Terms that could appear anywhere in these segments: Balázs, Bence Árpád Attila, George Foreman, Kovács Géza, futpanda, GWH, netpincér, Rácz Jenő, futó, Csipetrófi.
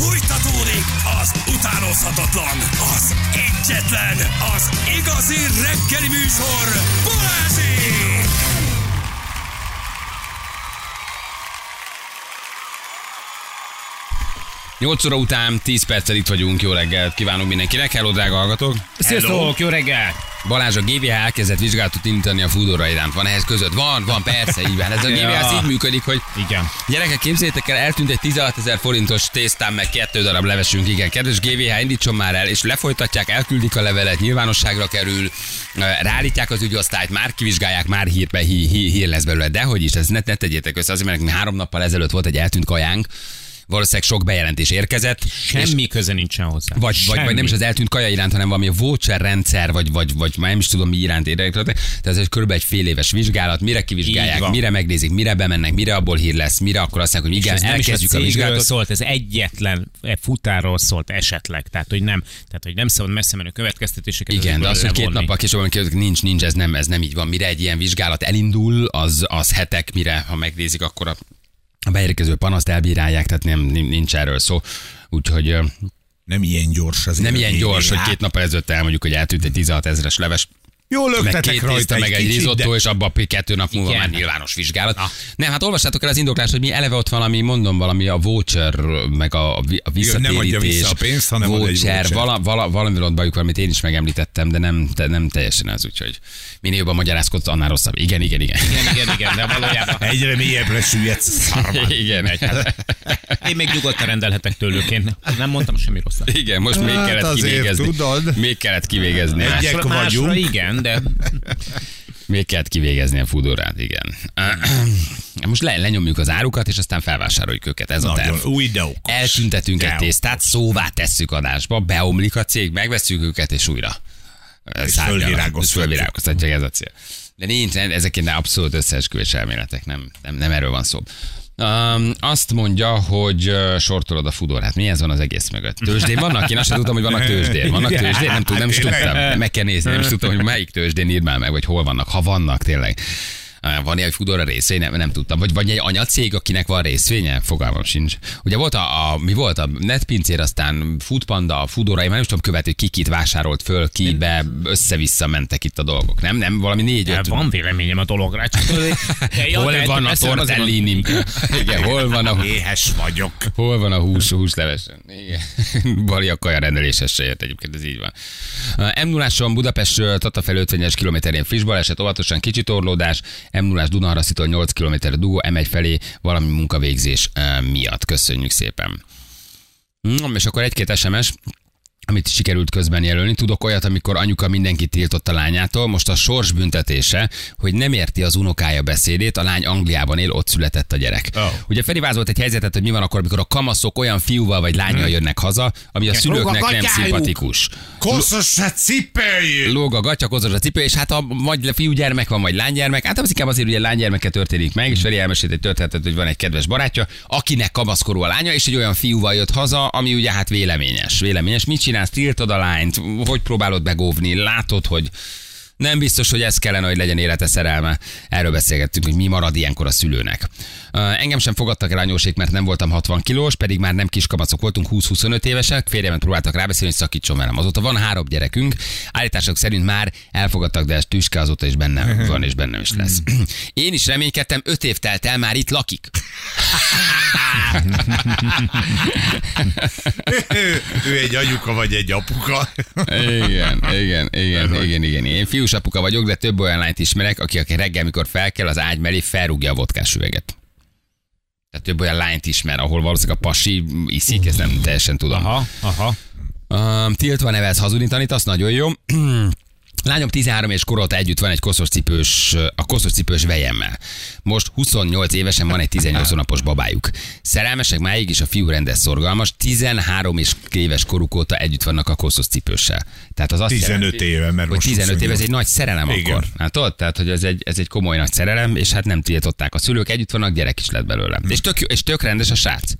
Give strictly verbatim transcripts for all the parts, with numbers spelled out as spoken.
Fújtatódik az utánozhatatlan, az egyetlen, az igazi reggeli műsor, Balázsék! nyolc óra után tíz perccel itt vagyunk, jó reggelt kívánunk mindenkinek, hello drága hallgatók! Sziasztok, jó reggelt! Balázs, a gé vé há elkezdett vizsgálatot indítani a fúdóra iránt. Van ehhez között? Van, van, persze, így van. Ez a gé vé há így működik, hogy igen. Gyerekek, képzeljétek el, eltűnt egy tizenhatezer forintos tésztán, meg kettő darab levesünk, igen. Kedves gé vé há, indítson már el, és lefolytatják, elküldik a levelet, nyilvánosságra kerül, ráállítják az ügyosztályt, már kivizsgálják, már hírbe, hí, hí, hír lesz belőle. De hogy is, ez ne, ne tegyétek össze, azért, mert mi három nappal ezelőtt volt egy eltűnt kajánk, valószínűleg sok bejelentés érkezett. Semmi köze nincsen hozzá. Vagy, vagy, vagy nem is az eltűnt kaja iránt, hanem valami voucher rendszer, vagy, vagy, vagy már nem is tudom mi iránt érdeklődnek. Tehát ez körülbelül egy fél éves vizsgálat, mire kivizsgálják, mire megnézik, mire bemennek, mire abból hír lesz, mire akkor azt mondják, hogy igen, elkezdjük, nem is a, a vizsgálatot. Szólt, ez egyetlen futárról szólt esetleg. Tehát, hogy nem, tehát, hogy nem szabad messze menő következtetéseket. Igen, de az, hogy két nappal később kérdezik, nincs, nincs, ez nem, ez nem így van. Mire egy ilyen vizsgálat elindul, az, az hetek, mire, ha megnézik, akkor a A beérkező panaszt elbírálják, tehát nem, nincs erről szó. Úgyhogy nem ilyen gyors az. Nem ilyen gyors, hogy két nap előtt elmondjuk, hogy eltűnt egy tizenhat ezeres leves. Jól löktetek rajta, meg egy risotto, és abban kettő nap múlva igen, már nyilvános vizsgálat. Na. Nem, hát olvassátok el az indoklást, hogy mi eleve ott valami, mondom, valami a voucher, meg a, a visszatérítés. Nem adja vissza a pénzt, hanem voucher, egy voucher. Vala, vala, valami ott bajuk, amit én is megemlítettem, de nem, te, nem teljesen az, úgyhogy minél jobban magyarázkodsz, annál rosszabb. Igen, igen, igen. Igen, igen, igen, de valójában egyre mélyebbre süllyedsz. Igen, egy. Én még nyugodtan rendelhetek tőlük, én nem mondtam semmi rosszat. Igen, most még kellett hát kivégezni. Tudod. Még kellett kivégezni. Egyek vagyunk. Igen. De még kellett kivégezni a fudorát, igen. Most le, lenyomjuk az árukat, és aztán felvásároljuk őket. Ez nagyon a terv. Új deokos. Eltüntetünk egy tésztát, szóvá tesszük adásba, beomlik a cég, megveszünk őket, és újra fölvirágoztatjuk, ez a cél. De nincs, ezek abszolút összeesküvés elméletek, nem, nem, nem erről van szó. Um, azt mondja, hogy uh, sortolod a fudor. Hát mi ez van az egész mögött? Tőzsdén vannak? Én azt sem tudtam, hogy vannak tőzsdén. Vannak tőzsdén? Nem tudom, nem is tudtam. Meg kell nézni, nem is tudtam, hogy melyik tőzsdén, írd már meg, vagy hol vannak, ha vannak tényleg. Van egy fudor a részvény, nem, nem tudtam. Vagy, vagy egy anyacég, akinek van részvénye? Fogalmam sincs. Ugye volt a, a mi volt a netpincér, aztán futpanda, a fudora, én már nem tudom követni, hogy ki kit vásárolt föl, ki be, össze-vissza mentek itt a dolgok. Nem, nem, valami négy öt. Van véleményem a dologra. Hol van a tortellinim? Igen, hol van a... Éhes vagyok. Hol van a hús, húslevesen? Igen. Bali a kaja rendeléses se ért egyébként, ez így van. M nullás Budapest Tatafelé ötvenes kilométerén friss baleset, óvatosan kicsi torlódás. em nullás Dunaharaszitól nyolc kilométerre dugó, em egy felé valami munkavégzés miatt. Köszönjük szépen. No, és akkor egy-két es em es, amit sikerült közben jelölni. Tudok olyat, amikor anyuka mindenkit tiltott a lányától, most a sors büntetése, hogy nem érti az unokája beszédét, a lány Angliában él, ott született a gyerek. Oh. Ugye Feri vázolt egy helyzetet, hogy mi van akkor, amikor a kamaszok olyan fiúval vagy lányjal jönnek haza, ami a szülőknek nem szimpatikus. Koszos a cipő! Lóg a gatya, koszos a cipő, és hát a vagy fiúgyermek van, vagy lánygyermek. Hát az inkább azért, hogy a lánygyermeke történik meg, és Feri elmesélt egy történetet, hogy van egy kedves barátja, akinek kamaszkorú a lánya, és egy olyan fiúval jött haza, ami ugye hát véleményes. Véleményes, mit csinál? Tiltod a lányt, hogy próbálod megóvni, látod, hogy nem biztos, hogy ez kellene, hogy legyen élete szerelme. Erről beszélgettünk, hogy mi marad ilyenkor a szülőnek. Engem sem fogadtak el anyósék, mert nem voltam hatvan kilós, pedig már nem kiskamacok voltunk, húsz-huszonöt évesek. Férjemet próbáltak rábeszélni, hogy szakítson velem. Azóta van három gyerekünk. Állítások szerint már elfogadtak, de ez tüske, azóta is bennem van, és bennem is lesz. Én is reménykedtem, öt év telt el, már itt lakik. Ő egy anyuka vagy egy apuka. Igen, igen, igen, igen, igen. Én fiús apuka vagyok, de több olyan lányt ismerek, aki, aki reggel, mikor felkel, az ágy mellé felrúgja a vodkás üveget. Tehát több olyan lányt ismer, ahol valószínűleg a pasi iszik, ezt nem teljesen tudom. Aha, aha. Um, tiltva nevelsz, hazudni tanítasz, nagyon jó. Lányom tizenhárom éves kor óta együtt van egy koszos cipős, a koszos cipős vejemmel. Most huszonnyolc évesen van egy tizennyolc hónapos babájuk. Szerelmesek máig is, a fiú rendes szorgalmas, tizenhárom éves koruk óta együtt vannak a koszos cipőssel. Tehát az azt tizenöt éve, mert most tizenöt éve, ez egy nagy szerelem igen. Akkor. Hát ott, tehát hogy ez egy, ez egy komoly nagy szerelem, és hát nem tiltották a szülők, együtt vannak, gyerek is lett belőle. És tök, és tök rendes a srác.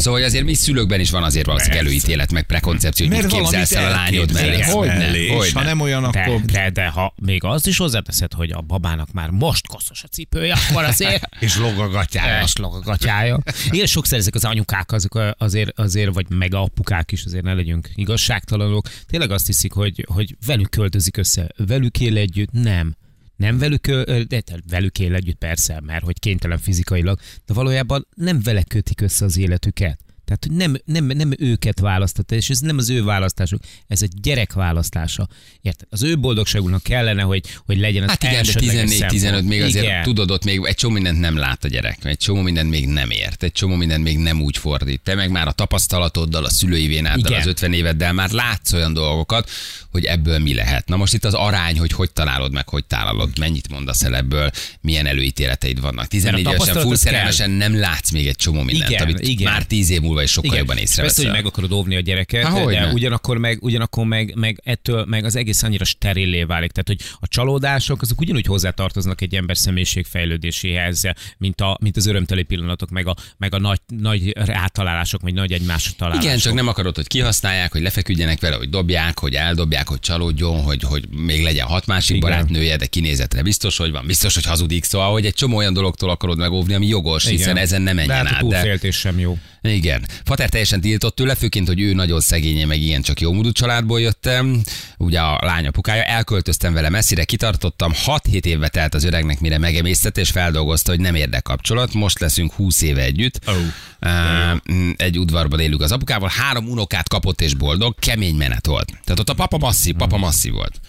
Szóval azért mi szülőkben is van azért valószínűleg előítélet, meg prekoncepció, hogy mit képzelsz el a lányod mellé. Hogy ha nem olyan, de, akkor... De, de ha még azt is hozzáteszed, hogy a babának már most koszos a cipője, akkor azért... és logogatyája. És logogatyája. Igen, sokszor ezek az anyukák, azok azért, azért, vagy meg a apukák is, azért ne legyünk igazságtalanok. Tényleg azt hiszik, hogy, hogy velük költözik össze, velük él együtt, nem. Nem velük, de velük él együtt persze, mert hogy kénytelen fizikailag, de valójában nem vele kötik össze az életüket. Tehát nem, nem, nem őket választotta, és ez nem az ő választásuk, ez a gyerek választása. Érted? Az ő boldogságunknak kellene, hogy, hogy legyen az elsődleges. Hát igen, de tizennégy tizenöt még azért igen. Tudod, ott még egy csomó mindent nem lát a gyerek, egy csomó mindent még nem ért, egy csomó mindent még nem úgy fordít. Te meg már a tapasztalatoddal, a szülői vénáddal, az ötven éveddel már látsz olyan dolgokat, hogy ebből mi lehet. Na most itt az arány, hogy hogy találod meg, hogy találod, mennyit mondasz el ebből, milyen előítéleteid vannak. tizennégy évesen full szerelmesen nem látsz még egy csomó mindent, igen, amit igen. Már tíz év múlva és sokkal igen, jobban észreveszel. Persze, hogy meg akarod óvni a gyereket, há, de ugyanakkor, meg, ugyanakkor meg, meg ettől meg az egész annyira sterillé válik. Tehát, hogy a csalódások azok ugyanúgy hozzátartoznak egy ember személyiségfejlődéséhez, mint, a, mint az örömteli pillanatok, meg a, meg a nagy, nagy rátalálások, vagy nagy egymásra találások. Igen, csak nem akarod, hogy kihasználják, hogy lefeküdjenek vele, hogy dobják, hogy eldobják, hogy csalódjon, hogy, hogy még legyen hat másik igen. Barátnője, de kinézetre biztos, hogy van, biztos, hogy hazudik. Szóval, hogy egy csomó olyan dologtól akarod megóvni, ami jogos, igen. Hiszen ezen nem menjen át. De... sem jó. Igen. Fater teljesen tiltott tőle, főként, hogy ő nagyon szegénye, meg ilyen csak jómódú családból jöttem, ugye a lány apukája, elköltöztem vele messzire, kitartottam, hat-hét évbe telt az öregnek, mire megemésztett, és feldolgozta, hogy nem érdek kapcsolat, most leszünk húsz éve együtt, oh. uh, egy udvarban élünk az apukával, három unokát kapott és boldog, kemény menet volt. Tehát ott a papa masszív, papa masszív volt.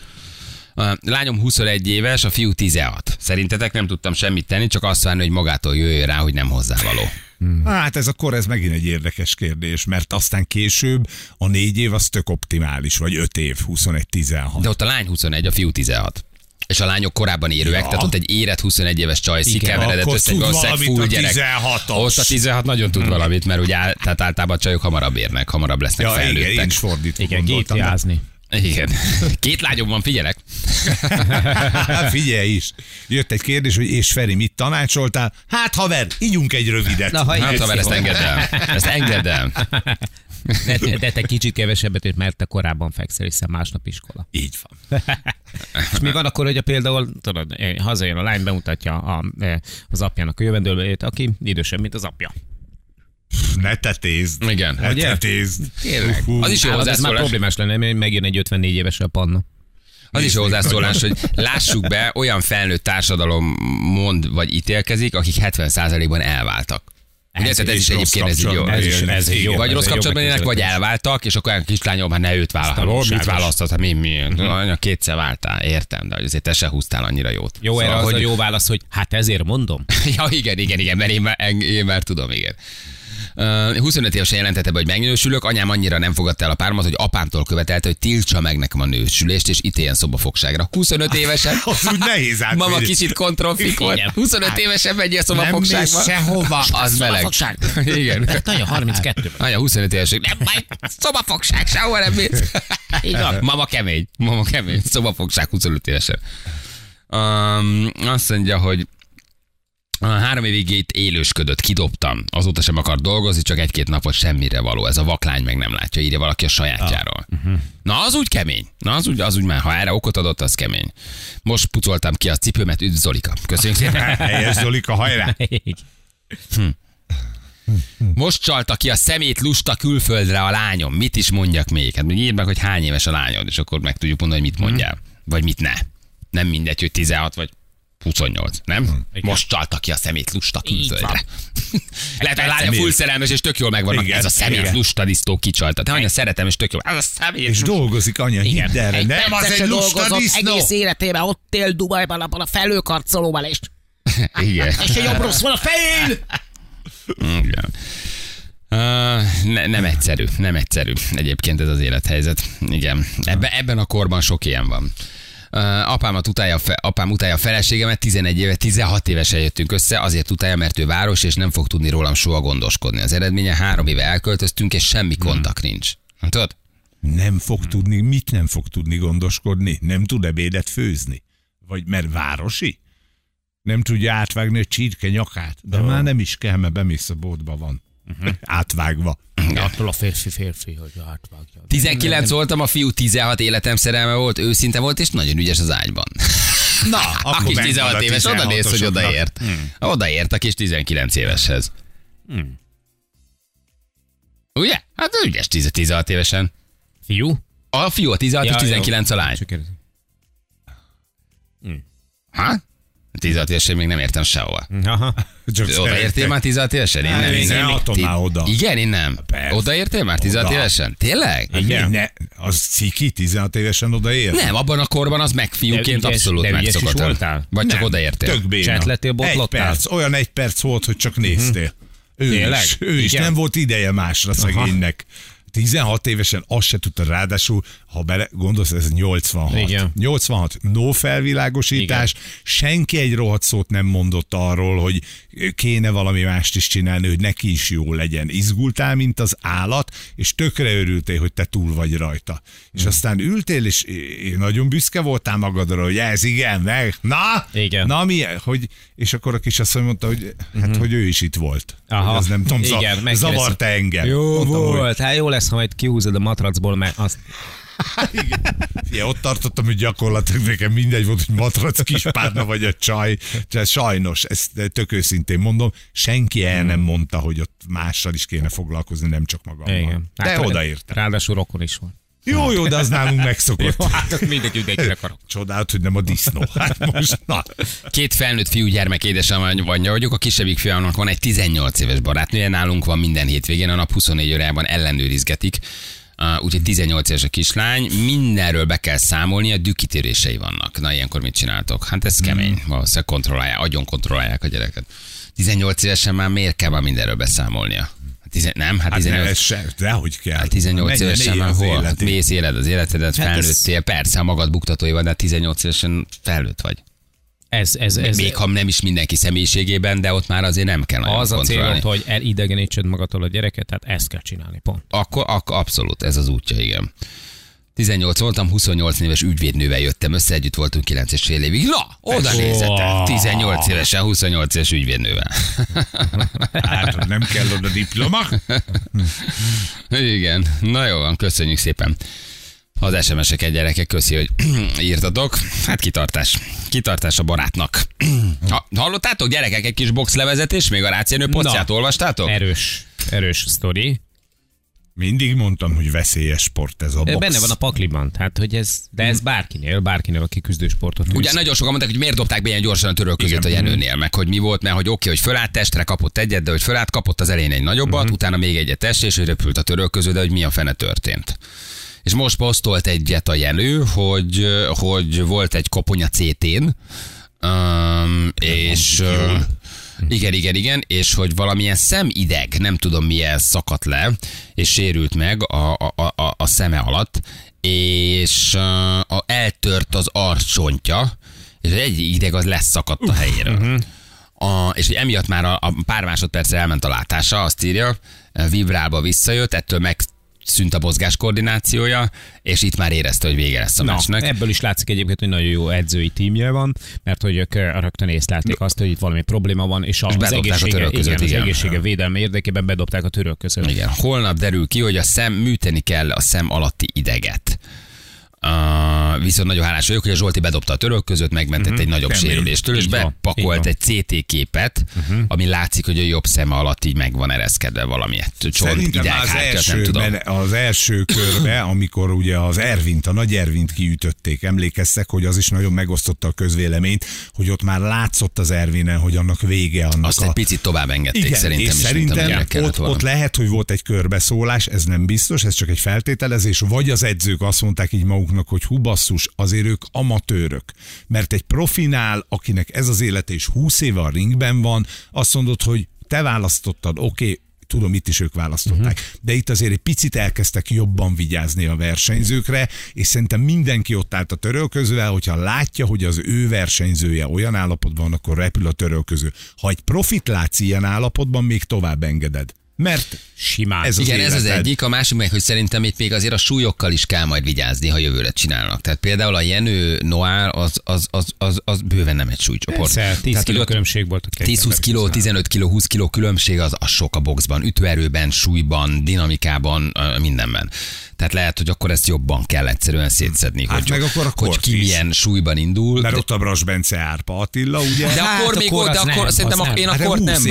A lányom huszonegy éves, a fiú tizenhat. Szerintetek nem tudtam semmit tenni, csak azt várni, hogy magától jöjjön rá, hogy nem hozzávaló. Hmm. Hát ez akkor ez megint egy érdekes kérdés, mert aztán később a négy év az tök optimális, vagy öt év, huszonegy tizenhat. De ott a lány huszonegy, a fiú tizenhat. És a lányok korábban érőek, ja. Tehát ott egy érett huszonegy éves csaj szikeveredett össze, valószínűleg full gyerek. Ott a tizenhat nagyon tud hmm. valamit, mert ugye áll, tehát általában a csajok hamarabb érnek, hamarabb lesznek ja, felnőttek. Igen, én is fordítva gondoltam. Igen, Igen. Két lányom van, figyelek. Figyelj is. Jött egy kérdés, hogy és Feri, mit tanácsoltál? Hát haver, ígyunk egy rövidet. Na, ha hát haver, ezt engedem. Ezt engedem. De, de te kicsit kevesebbet, mert te korábban fekszel, hiszen másnap iskola. Így van. És mi van akkor, hogy a például, tudod, hazajön a lány, bemutatja a, az apjának a jövendőlőjét, aki idősebb, mint az apja. Ne tetézd. Igen. Ne tetézd. Az is jó hozzászólás. Ez már problémás lenne, mert megjön egy ötvennégy éves a panna. Az is hozzászólás, hogy lássuk be, olyan felnőtt társadalom mond vagy ítélkezik, akik hetven százalékban elváltak. Ugye, ez, ez is egyébként ez jó. Ez is, ez jó. Jó. Vagy rossz kapcsolatban élnek, vagy elváltak, és akkor a kislányom, hát ne őt választhat. Mit választhat? Hát mi, mi? Anya, kétszer váltál, értem, de azért te se húztál annyira jót. Jó, szóval, erre az hogy... a jó válasz, hogy hát ezért mondom. Ja, igen, igen, igen, mert én már, én már tudom, igen. huszonöt évesen jelentette be, hogy megnősülök, anyám annyira nem fogadta el a pármat, hogy apámtól követelte, hogy tiltsa meg nekem a nősülést, és ítéljen szobafogságra. huszonöt évesen. Az úgy nehéz átmérni. Mama kicsit kontrollfreak volt. huszonöt évesen megyél szobafogságba. Nem sehova. Az meleg. Igen. Anya harminckettőben. Anya huszonöt évesen. Nem baj, szobafogság, sehova nem mész. Mama kemény. Mama kemény. Szobafogság huszonöt évesen. Um, azt mondja, hogy három évig itt élősködött, kidobtam. Azóta sem akar dolgozni, csak egy-két napot semmire való. Ez a vaklány meg nem látja, írja valaki a sajátjáról. Ah, uh-huh. Na, az úgy kemény. Na, az úgy, az úgy már, ha erre okot adott, az kemény. Most pucoltam ki a cipőmet, üdv Zolika. Köszönjük szépen. Helyes Zolika, hajrá! Hm. Most csalta ki a szemét lusta külföldre a lányom. Mit is mondjak még? Hát írd meg, hogy hány éves a lányod, és akkor meg tudjuk mondani, hogy mit mondjál. Vagy mit ne. Nem mindegy, hogy tizenhat vagy huszonnyolc, nem? Igen. Most csalta ki a szemét lusta külföldre. Lehet, hogy a lánya full szerelmes, és tök jól megvannak. Igen. Ez a szemét igen. Lusta disztó kicsalta. De anya, szeretem, és tök jól. Ez a szemét és lusta. Dolgozik, anya, hidd erre. Nem az egy lusta disznó. Egész életében ott él Dubajban, abban a felőkarcolóban, és... Igen. És egy jobb rossz van a fején! Igen. Uh, ne, nem egyszerű, nem egyszerű. Egyébként ez az élethelyzet. Igen. Ebben, ebben a korban sok ilyen van. Uh, apámat utálja, fe, apám utálja a feleségemet, tizenegy éve, tizenhat évesen jöttünk össze, azért utálja, mert ő város, és nem fog tudni rólam soha gondoskodni. Az eredménye három éve elköltöztünk, és semmi kontakt nincs. Tudod? Nem fog tudni, mit nem fog tudni gondoskodni? Nem tud ebédet főzni? Vagy mert városi? Nem tudja átvágni a csirke nyakát? De oh. Már nem is kell, mert bemész a boltba, van. Uh-huh. Átvágva. Attól a férfi férfi, hogy átvágja. tizenkilenc voltam, a fiú tizenhat, életem szerelme volt, őszinte volt, és nagyon ügyes az ágyban. Na, a kis tizenhat éves, oda néz, hogy odaért. Hmm. Odaért a kis tizenkilenc éveshez. Hmm. Ugye? Hát ügyes tizenhat évesen. Fiú? A fiú a tizenhat, ja, és tizenkilenc jó. A lány. Hmm. Hát? tizenhat évesen még nem értem sehova. Aha. Odaértél már tizenhat évesen? Én nem. Én nem adtam már oda. Igen, én nem. Odaértél már tizenhat évesen? Tényleg? Igen. Az ciki, tizenhat évesen odaér? Nem, abban a korban az megfiúként abszolút megszokottam. Vagy csak odaértél. Tök béna. Csetletél, botlottál. Egy perc, olyan egy perc volt, hogy csak néztél. Ő is, ő is. Nem volt ideje másra szegénynek. tizenhat évesen azt se tudta, ráadásul, ha bele gondolsz, ez nyolcvanhat. Igen. nyolcvanhat, no felvilágosítás, igen. Senki egy rohadt szót nem mondott arról, hogy kéne valami mást is csinálni, hogy neki is jó legyen. Izgultál, mint az állat, és tökre örültél, hogy te túl vagy rajta. Mm. És aztán ültél, és nagyon büszke voltál magadra, hogy ez igen, meg, na, igen. Na mi, hogy, és akkor a kisasszony mondta, hogy hát, mm-hmm. hogy ő is itt volt. Ez nem tudom, igen, zavarta engem. Jó mondtam, volt, hogy... hát jó lesz, ha majd kihúzod a matracból, mert azt... Igen. Igen, ott tartottam, hogy gyakorlatilag nekem mindegy volt, hogy matrac, kispárna vagy a csaj. Sajnos, ezt tök őszintén mondom, senki el nem mondta, hogy ott mással is kéne foglalkozni, nem csak magammal. Igen. De hát, odaértem. Ráadásul rokon is van. Jó, jó, de az nálunk megszokott. Jó, hát mindegy, mindenki akarok. Csodálat, hogy nem a disznó. Hát most, na. Két felnőtt fiúgyermek édesanyja vagyok, a kisebbik fiamnak van egy tizennyolc éves barátnője, nálunk van minden hétvégén, a nap huszonnégy órájában ellenőrizgetik. Uh, úgyhogy tizennyolc éves a kislány, mindenről be kell számolnia, dükkitérései vannak. Na, ilyenkor mit csináltok? Hát ez kemény, valószínűleg kontrollálják, agyon kontrollálják a gyereket. tizennyolc évesen már miért kell már mindenről beszámolnia? Tizen- nem, hát, hát tizennyolc... Ne, sem, de hogy kell. Hát tizennyolc évesen már hol? Hát mész, éled az életedet, hát felnőttél, ez... persze, ha magad buktatóival, de tizennyolc évesen felnőtt vagy. Ez, ez, ez, Még ez, ha nem is mindenki személyiségében, de ott már azért nem kell nagyon az a célod, hogy elidegenítsed magadtól a gyereket, tehát ezt kell csinálni, pont. Akkor, akkor abszolút, ez az útja, igen. tizennyolc voltam, huszonnyolc éves ügyvédnővel jöttem össze, együtt voltunk kilenc és fél évig. Na, oda nézett, tizennyolc évesen, huszonnyolc éves ügyvédnővel. Hát, nem kell oda diploma. Igen, na jó van, köszönjük szépen. Az es em es-eket, gyerekek, köszi, hogy írtatok. Hát kitartás. Kitartás a barátnak. Ha, hallottátok, gyerekek, egy kis boxlevezetés? Még a Rácz Jenő posztját olvastátok? Erős, erős sztori. Mindig mondtam, hogy veszélyes sport ez a box. Benne van a pakliban, tehát, hogy ez, de ez bárkinél, bárkinél, aki küzdősportot űz. Ugye nagyon sokan mondták, hogy miért dobták be ilyen gyorsan a törölközőt a Jenőnél, meg hogy mi volt, mert hogy oké, okay, hogy fölállt testre, kapott egyet, de hogy fölállt, kapott az elején egy nagyobbat, uh-huh. utána még egyet testre, és repült a törölköző, de hogy mi a fene történt. És most posztolt egyet a Jenő, hogy, hogy volt egy koponya cé tén, um, és uh, igen, igen, igen, és hogy valamilyen szemideg, nem tudom milyen szakadt le, és sérült meg a, a, a, a szeme alatt, és uh, a, eltört az arccsontja, és egy ideg az leszakadt a helyéről. Uh-huh. A, és hogy emiatt már a, a pár másodpercre elment a látása, azt írja, vibrálba visszajött, ettől meg szűnt a mozgás koordinációja, és itt már érezte, hogy vége lesz a Na, meccsnek. Ebből is látszik egyébként, hogy nagyon jó edzői tímje van, mert hogy ők rögtön észlelték azt, hogy itt valami probléma van, és, és az, egészsége, a török között, igen, igen. az egészsége védelme érdekében bedobták a török között. Igen. Holnap derül ki, hogy a szem műteni kell a szem alatti ideget. Uh, viszont nagyon hálás vagyok, hogy a Zsolti bedobta a török között, megmentett uh-huh. egy nagyobb Kemény. sérüléstől, és bepakolt egy cé té képet, uh-huh. ami látszik, hogy a jobb szeme alatt így meg van ereszkedve valami. Szerintem az, hátját, első, nem az első körbe, amikor ugye az Ervint, a Nagy Ervint kiütötték, emlékeztek, hogy az is nagyon megosztotta a közvéleményt, hogy ott már látszott az Ervinen, hogy annak vége annak. Azt a... egy picit tovább engedték, igen, szerintem. És is, szerintem mint, ott, ott lehet, hogy volt egy körbeszólás, ez nem biztos, ez csak egy feltételezés, vagy az edzők azt mondták így maguk, hogy hú basszus, azért ők amatőrök. Mert egy profinál, akinek ez az élete és húsz éve a ringben van, azt mondod, hogy te választottad, oké, okay, tudom, itt is ők választották, uh-huh. de itt azért egy picit elkezdtek jobban vigyázni a versenyzőkre, és szerintem mindenki ott állt a törölközővel, hogyha látja, hogy az ő versenyzője olyan állapotban, akkor repül a törölköző. Ha egy profit látsz ilyen állapotban, még tovább engeded. Mert simán. Ez igen, az ez az egyik. A másik meg, hogy szerintem itt még azért a súlyokkal is kell majd vigyázni, ha jövőre csinálnak. Tehát például a Jenő Noir az, az, az, az, az bőven nem egy súlycsoport. Persze, tíz tehát, kiló különbség volt. tíz-húsz kiló, tizenöt kiló, húsz kiló különbség az, az sok a boxban, ütőerőben, súlyban, dinamikában, mindenben. Tehát lehet, hogy akkor ezt jobban kell egyszerűen szétszedni, hát hogy, meg akkor a hogy ki is. Milyen súlyban indul. Mert de... ott a brass Bence Árpád Attila, ugye? De hát akkor még ott, akkor szerintem én a kort nem.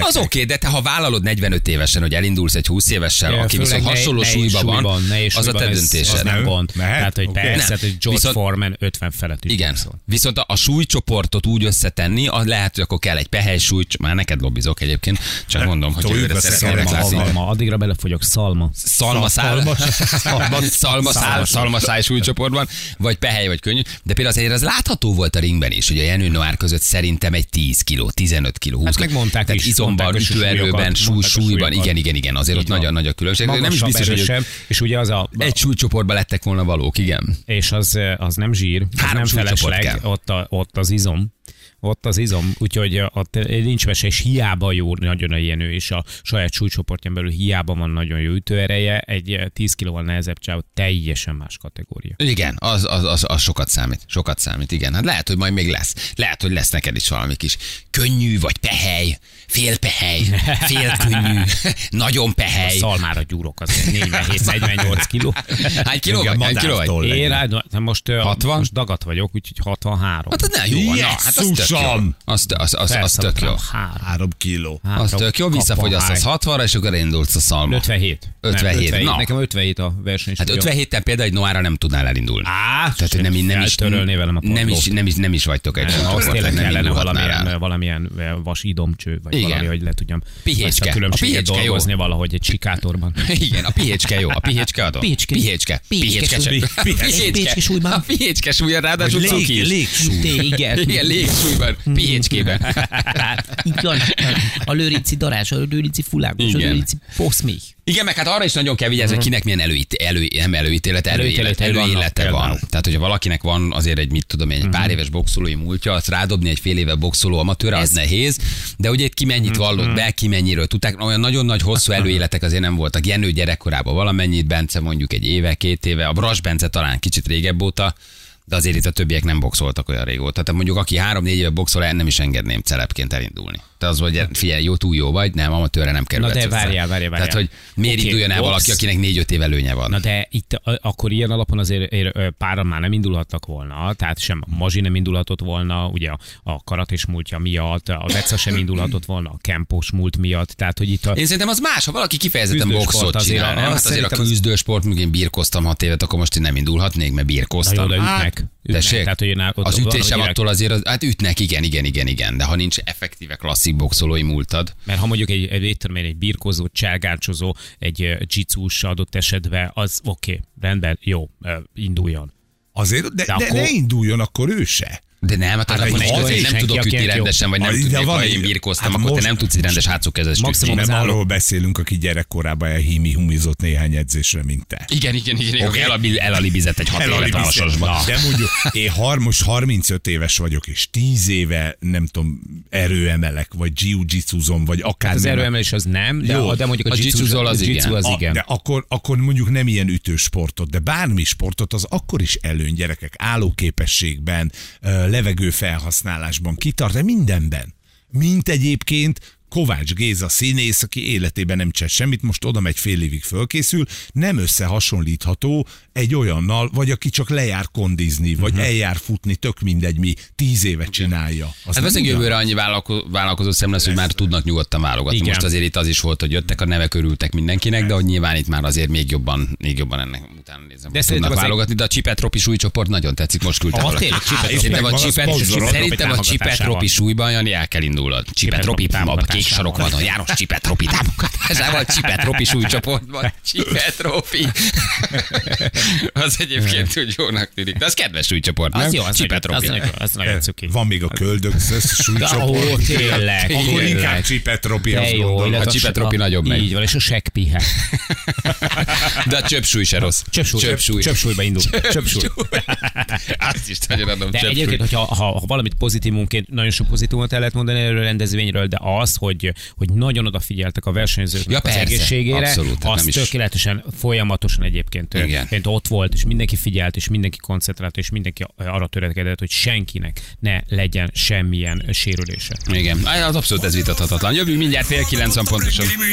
Az oké, de te ha vállalod negyvenöt évesen, hogy elindulsz egy húsz évessel, ja, aki viszont hasonló ne súlyban van, van ne az a te döntésed. Nem gond. Tehát, hogy okay. persze, hogy George viszont, Foreman ötven felett is. Igen. Viszont. viszont a, a súlycsoportot úgy összetenni, az lehet, hogy akkor kell egy pehely súlycsoport. Már neked lobbizok egyébként, csak mondom, hogy jövőre szeretnék látni. Addigra belefogyok szalma. Szalma szálma. Szalma száj súlycsoportban, vagy pehely, vagy könnyű. De például azért az látható volt a ringben is, hogy a Jenő Noir között szerintem egy tíz kiló, tizenöt kiló, húsz kiló. Megmondták is. Izomban, ütőerőben, súlyban, igen, igen, igen. Azért ott nagyon nagy a különbség. Nem is biztos, hogy ők és ugye az a, egy súlycsoportba lettek volna valók, igen. És az, az nem zsír, az nem felesleg, ott, a, ott az izom. Ott az izom, úgyhogy ott nincs vese, és hiába jó nagyon a Jenő, és a saját súlycsoportján belül hiába van nagyon jó ütőereje, egy tíz kilóval nehezebb csáv, teljesen más kategória. Igen, az, az, az, az sokat számít, sokat számít, igen. Hát lehet, hogy majd még lesz. Lehet, hogy lesz neked is valami kis könnyű, vagy pehely, fél pehely, fél könnyű, nagyon pehely. A szalmára gyúrok azért, negyvenhét negyvennyolc kiló. Hány kiló vagy? Hány kiló vagy? Én most, most dagat vagyok, úgyhogy hatvanhárom. Hát ne, jó, yes, na, hát az tök jó. Az, az, az, az tök jó. Három kiló. Az tök jó, visszafogyasz az hatvanra, és akkor indulsz a szalma. ötvenhét. ötvenhét. ötvenhét. Na. Nekem ötvenhét a verseny. Hát ötvenhéten például egy Noára nem tudnál elindulni. Á, tehát nem, nem, is, nem, is, nem, is, nem is vagytok egy csoportnak, nem indulhatnál. Valamilyen vasidomcső, vagy igen. Valami, hogy le tudjam ezt a különbséget dolgozni jó. Valahogy egy sikátorban. Igen, a pihécske jó, a pihécske adom. Pihécske. Pihécske. Pihécke súlyban. A pihécske súlyan, ráadásul cuki is. Igen, légsúlyban, pihécskében. A lőrinci darás, a lőrinci fulágos, a lőrinci poszméh. Igen, meg hát arra is nagyon kell vigyázni, hogy kinek milyen előít, elő, nem előítélet, előítélet, előélete van. van. Tehát, hogyha valakinek van azért egy, mit tudom én, egy uh-huh. pár éves boxolói múltja, azt rádobni egy fél éve boxoló amatőre, az nehéz, de ugye itt ki mennyit vallott uh-huh. be, ki mennyiről tudták, olyan nagyon nagy hosszú előéletek azért nem voltak. Jenő gyerekkorában valamennyit, Bence mondjuk egy éve, két éve, a Brass Bence talán kicsit régebb óta, de azért itt a többiek nem boxoltak olyan régóta. Tehát mondjuk aki három-négy éve boxol, el nem is engedném celebként elindulni. Tehát az, hogy figyelj, jó, túl jó vagy, nem, amatőrre nem kerül. Na de várjál, várjál, várjál. Tehát, hogy miért okay, induljon el box. Valaki, akinek négy-öt év előnye van. Na de itt akkor ilyen alapon azért páran már nem indulhattak volna, tehát sem a Mazsi nem indulhatott volna, ugye a karatés múltja miatt, a Veca sem indulhatott volna, a kempós múlt miatt. Tehát, hogy itt a... Én szerintem az más, ha valaki kifejezetten boxot azért, csinál, nem? Hát azért a küzdősport, az... én birkoztam hat évet, akkor most én nem indulhatnék, mert birkoztam. Tessék, tehát, hogy ott az ütésem gyerek... attól azért, az, hát ütnek, igen, igen, igen, igen, de ha nincs effektíve klasszik boxolói múltad. Mert ha mondjuk egy, egy, egy birkózó, cselgáncsozó, egy dzsicús adott esetben, az oké, okay, rendben, jó, induljon. Azért, de, de, de akkor... ne induljon akkor ő se. De nem, hát, hát akkor nem, az, nem tudok ütni rendesen, vagy nem tudnék, ha van, én birkóztam, hát akkor most, te nem tudsz rendes hátszókezes tűzni. Nem arról beszélünk, aki gyerekkorában elhími-humizott néhány edzésre, mint te. Igen, igen, igen, okay. Okay. Elalibizett egy hat élet válaszosban. De mondjuk, én most harmincöt éves vagyok, és tíz éve, nem tudom, erőemelek, vagy jiu-jitsuzom, vagy akár. Hát az erőemelés az nem, de, jó, de mondjuk a, a jitsuzol az, az igen. A, de akkor, akkor mondjuk nem ilyen ütősportot, de bármi sportot, az akkor is előny gyerekek, állóképességben, levegő felhasználásban, kitart, mindenben. Mint egyébként Kovács Géza színész, aki életében nem csinált semmit, most oda megy fél évig fölkészül, nem összehasonlítható egy olyannal, vagy aki csak lejár kondizni, vagy uh-huh. eljár futni, tök mindegy mi, tíz évet csinálja. Azt hát veszünk jövőre annyi vállalko- vállalkozó szem lesz, hogy már tudnak nyugodtan válogatni. Igen. Most azért itt az is volt, hogy jöttek, a nevek örültek mindenkinek, igen. De hogy nyilván itt már azért még jobban, még jobban ennek utána nézem, de tudnak válogatni, de a Csipetrófi súlycsoport nagyon tetszik, most küldtem valaki. Szerintem a Csipetrófi súlyban, Jani, el kell indulnod. Csipetrófi támogatás. Sarok van a János Csipetrófi támogatásával, Csipetrófi súlycsoportban. Csipetrófi. Az egyébként úgy jónak tűnik. De az kedves súlycsoport, az nem? Jó, az Csipetrófi. Az, az nagyon cuki. Van még a köldögszös súlycsoport. Ó, tényleg. Akkor inkább Csipetrófi. A Csipetrófi nagyobb megy. Így van, és a segpihe. De a csöpsúly se rossz. Csöpsúly. Csöpsúly. Csöpsúlyba indul. Csöpsúly. Azt is nagyon adom. De egyébként, hogyha, ha, ha valamit pozitívunként, nagyon sok pozitívumot el lehet mondani erről a rendezvényről, de az, hogy, hogy nagyon odafigyeltek a versenyzőknek ja, az persze, egészségére, abszolút, az tökéletesen, is. Folyamatosan egyébként például ott volt, és mindenki figyelt, és mindenki koncentrált, és mindenki arra törekedett, hogy senkinek ne legyen semmilyen sérülése. Igen, az abszolút ez vitathatatlan. Jövünk mindjárt fél kilencven pontosan.